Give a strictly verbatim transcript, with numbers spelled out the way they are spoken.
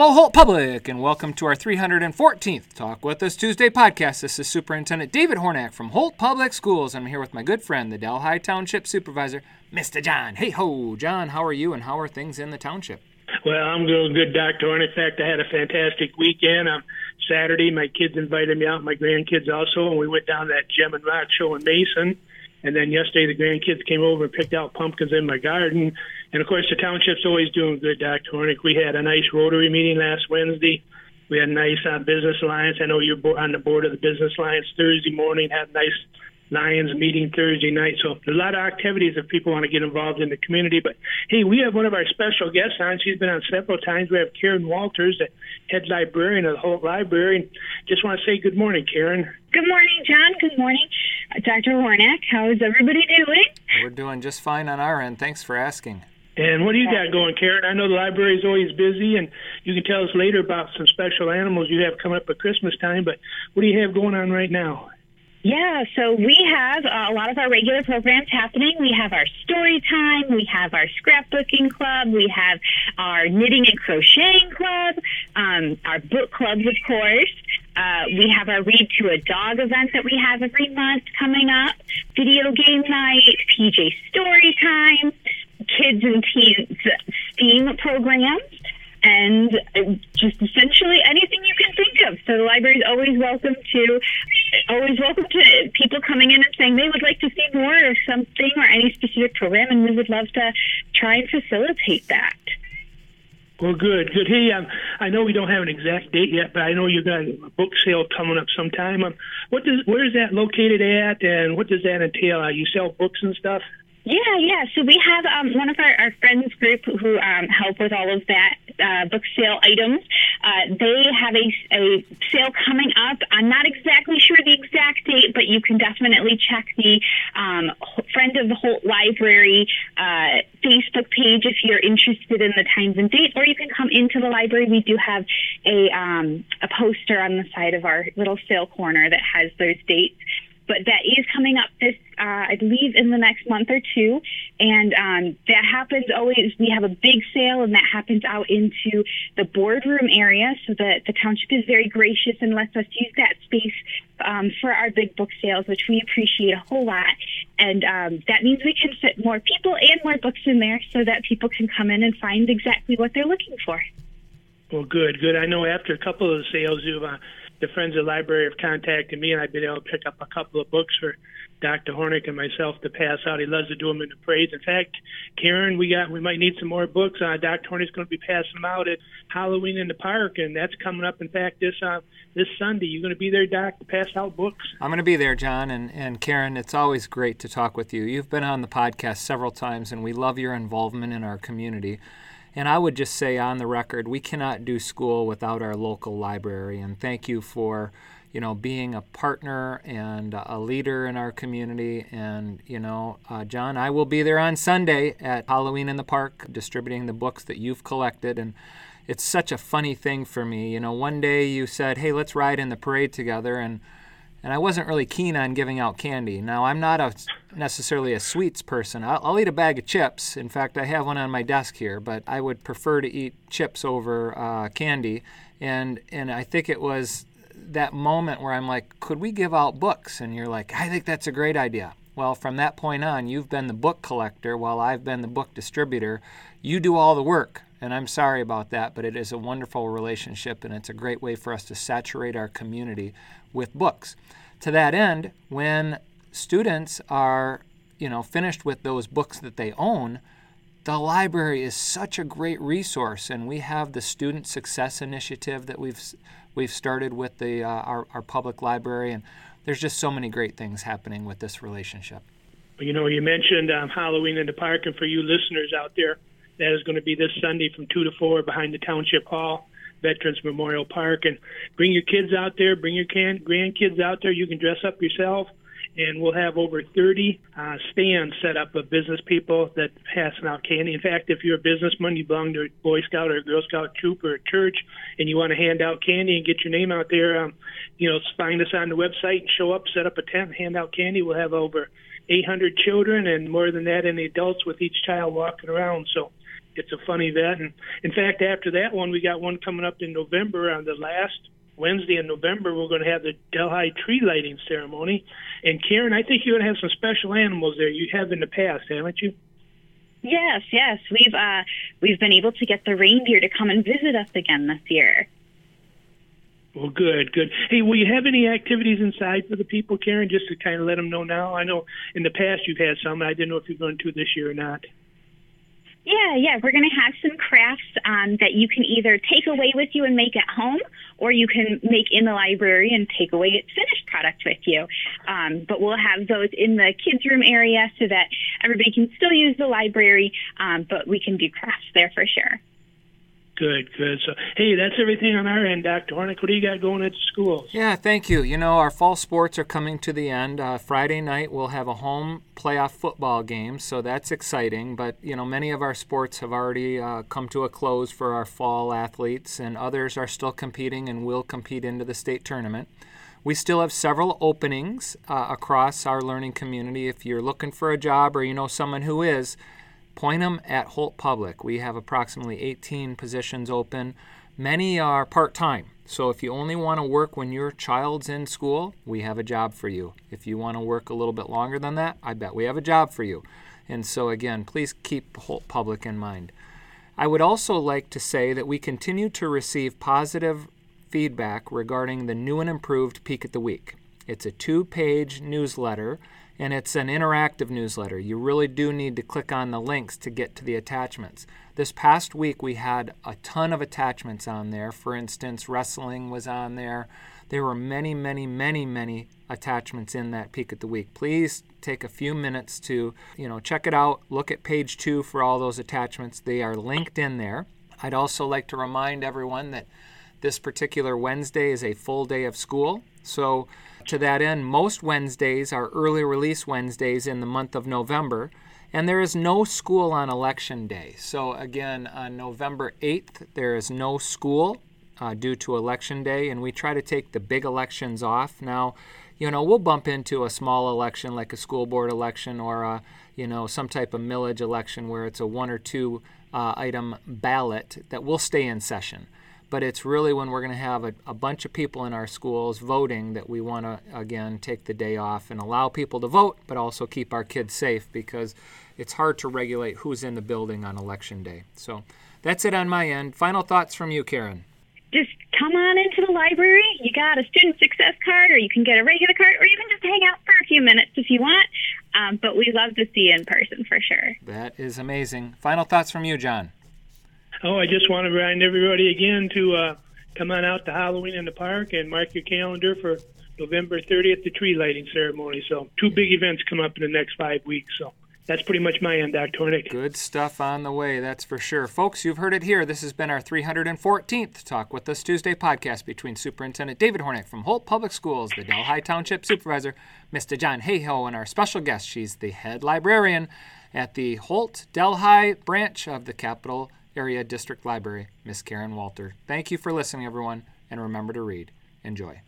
Hello, Holt Public, and welcome to our three hundred fourteenth Talk With Us Tuesday podcast. This is Superintendent David Hornack from Holt Public Schools. I'm here with my good friend, the Delhi Township Supervisor, Mister John Hayhoe. John, how are you, and how are things in the township? Well, I'm doing good, Doctor Hornack. In fact, I had a fantastic weekend. Um, Saturday, my kids invited me out, my grandkids also, and we went down to that Gem and Rock show in Mason. And then yesterday, the grandkids came over and picked out pumpkins in my garden. And, of course, the township's always doing good, Doctor Hornick. We had a nice Rotary meeting last Wednesday. We had a nice uh, Business Alliance. I know you're on the board of the Business Alliance Thursday morning, had a nice Lions meeting Thursday night. So there's a lot of activities if people want to get involved in the community. But, hey, we have one of our special guests on. She's been on several times. We have Karon Walter, the head librarian of the Holt Library. Just want to say good morning, Karon. Good morning, John. Good morning, Doctor Hornack. How is everybody doing? We're doing just fine on our end. Thanks for asking. And what do you got going, Karon? I know the library is always busy, and you can tell us later about some special animals you have coming up at Christmas time, but what do you have going on right now? Yeah, so we have uh, a lot of our regular programs happening. We have our story time, we have our scrapbooking club, we have our knitting and crocheting club, um, our book clubs, of course. Uh, we have our Read to a Dog event that we have every month coming up, video game night, P J story time, kids and teens STEAM programs, and just essentially anything you can think of. So the library is always welcome to always welcome to people coming in and saying they would like to see more of something or any specific program, and we would love to try and facilitate that. Well, good, good. Hey, um, I know we don't have an exact date yet, but I know you've got a book sale coming up sometime. Um, what does, where is that located at, and what does that entail? Uh, you sell books and stuff? Yeah, yeah. So we have um, one of our, our friends group who um, help with all of that uh, book sale items. Uh, they have a, a sale coming up. I'm not exactly sure the exact date, but you can definitely check the um, Friend of the Holt Library uh, Facebook page if you're interested in the times and date, or you can come into the library. We do have a, um, a poster on the side of our little sale corner that has those dates. But that is coming up this, uh, I believe, in the next month or two. And um, that happens always. We have a big sale, and that happens out into the boardroom area. So the, the township is very gracious and lets us use that space um, for our big book sales, which we appreciate a whole lot. And um, that means we can fit more people and more books in there so that people can come in and find exactly what they're looking for. Well, good, good. I know after a couple of the sales, you've uh, the Friends of the Library have contacted me, and I've been able to pick up a couple of books for Doctor Hornick and myself to pass out. He loves to do them in the praise. In fact, Karon, we got we might need some more books. Uh, Doctor Hornick's going to be passing them out at Halloween in the Park, and that's coming up. In fact, this uh, this Sunday, you're going to be there, Doc, to pass out books. I'm going to be there, John, and and Karon. It's always great to talk with you. You've been on the podcast several times, and we love your involvement in our community. And I would just say on the record, we cannot do school without our local library. And thank you for, you know, being a partner and a leader in our community. And, you know, uh, John, I will be there on Sunday at Halloween in the Park distributing the books that you've collected. And it's such a funny thing for me. You know, one day you said, hey, let's ride in the parade together. And And I wasn't really keen on giving out candy. Now, I'm not a, necessarily a sweets person. I'll, I'll eat a bag of chips. In fact, I have one on my desk here, but I would prefer to eat chips over uh, candy. And and I think it was that moment where I'm like, could we give out books? And you're like, I think that's a great idea. Well, from that point on, you've been the book collector while I've been the book distributor. You do all the work. And I'm sorry about that, but it is a wonderful relationship, and it's a great way for us to saturate our community with books. To that end, when students are, you know, finished with those books that they own, the library is such a great resource, and we have the Student Success Initiative that we've we've started with the uh, our, our public library, and there's just so many great things happening with this relationship. You know, you mentioned um, Halloween in the Park, and for you listeners out there, that is going to be this Sunday from two to four behind the Township Hall, Veterans Memorial Park. And bring your kids out there. Bring your can- grandkids out there. You can dress up yourself. And we'll have over thirty uh, stands set up of business people that passing out candy. In fact, if you're a businessman, you belong to a Boy Scout or a Girl Scout troop or a church, and you want to hand out candy and get your name out there, um, you know, find us on the website, show up, set up a tent, hand out candy. We'll have over eight hundred children and more than that, any adults with each child walking around. So It's a funny vet. And in fact, after that one, we got one coming up in November. On the last Wednesday in November, we're going to have the Delhi tree lighting ceremony. And Karon, I think you're going to have some special animals there. You have in the past, haven't you? Yes, yes. We've uh, we've been able to get the reindeer to come and visit us again this year. Well, good, good. Hey, will you have any activities inside for the people, Karon, just to kind of let them know now? I know in the past you've had some. I didn't know if you're going to this year or not. Yeah, yeah. We're going to have some crafts um, that you can either take away with you and make at home, or you can make in the library and take away its finished product with you. Um, but we'll have those in the kids' room area so that everybody can still use the library, um, but we can do crafts there for sure. Good, good. So, hey, that's everything on our end, Doctor Hornack. What do you got going at schools? Yeah, thank you. You know, our fall sports are coming to the end. Uh, Friday night we'll have a home playoff football game, so that's exciting. But, you know, many of our sports have already uh, come to a close for our fall athletes, and others are still competing and will compete into the state tournament. We still have several openings uh, across our learning community. If you're looking for a job or you know someone who is, point them at Holt Public. We have approximately eighteen positions open. Many are part-time, so if you only want to work when your child's in school, we have a job for you. If you want to work a little bit longer than that, I bet we have a job for you. And so again, please keep Holt Public in mind. I would also like to say that we continue to receive positive feedback regarding the new and improved Peek of the Week. It's a two-page newsletter, and it's an interactive newsletter. You really do need to click on the links to get to the attachments. This past week, we had a ton of attachments on there. For instance, wrestling was on there. There were many, many, many, many attachments in that Peek of the Week. Please take a few minutes to, you know, check it out. Look at page two for all those attachments. They are linked in there. I'd also like to remind everyone that this particular Wednesday is a full day of school. So to that end, most Wednesdays are early release Wednesdays in the month of November, and there is no school on Election Day. So again, on November eighth, there is no school uh, due to Election Day, and we try to take the big elections off. Now, you know, we'll bump into a small election like a school board election or, a, you know, some type of millage election where it's a one or two uh, item ballot that will stay in session. But it's really when we're going to have a, a bunch of people in our schools voting that we want to, again, take the day off and allow people to vote, but also keep our kids safe because it's hard to regulate who's in the building on Election Day. So that's it on my end. Final thoughts from you, Karon. Just come on into the library. You got a student success card, or you can get a regular card, or even just hang out for a few minutes if you want. Um, but we love to see you in person for sure. That is amazing. Final thoughts from you, John. Oh, I just want to remind everybody again to uh, come on out to Halloween in the Park and mark your calendar for November thirtieth, the tree lighting ceremony. So two big events come up in the next five weeks. So that's pretty much my end, Doctor Hornack. Good stuff on the way, that's for sure. Folks, you've heard it here. This has been our three hundred fourteenth Talk With Us Tuesday podcast between Superintendent David Hornack from Holt Public Schools, the Delhi Township Supervisor, Mister John Hayhoe, and our special guest. She's the head librarian at the Holt-Delhi Branch of the Capital Area District Library, Miss Karon Walter. Thank you for listening, everyone, and remember to read. Enjoy.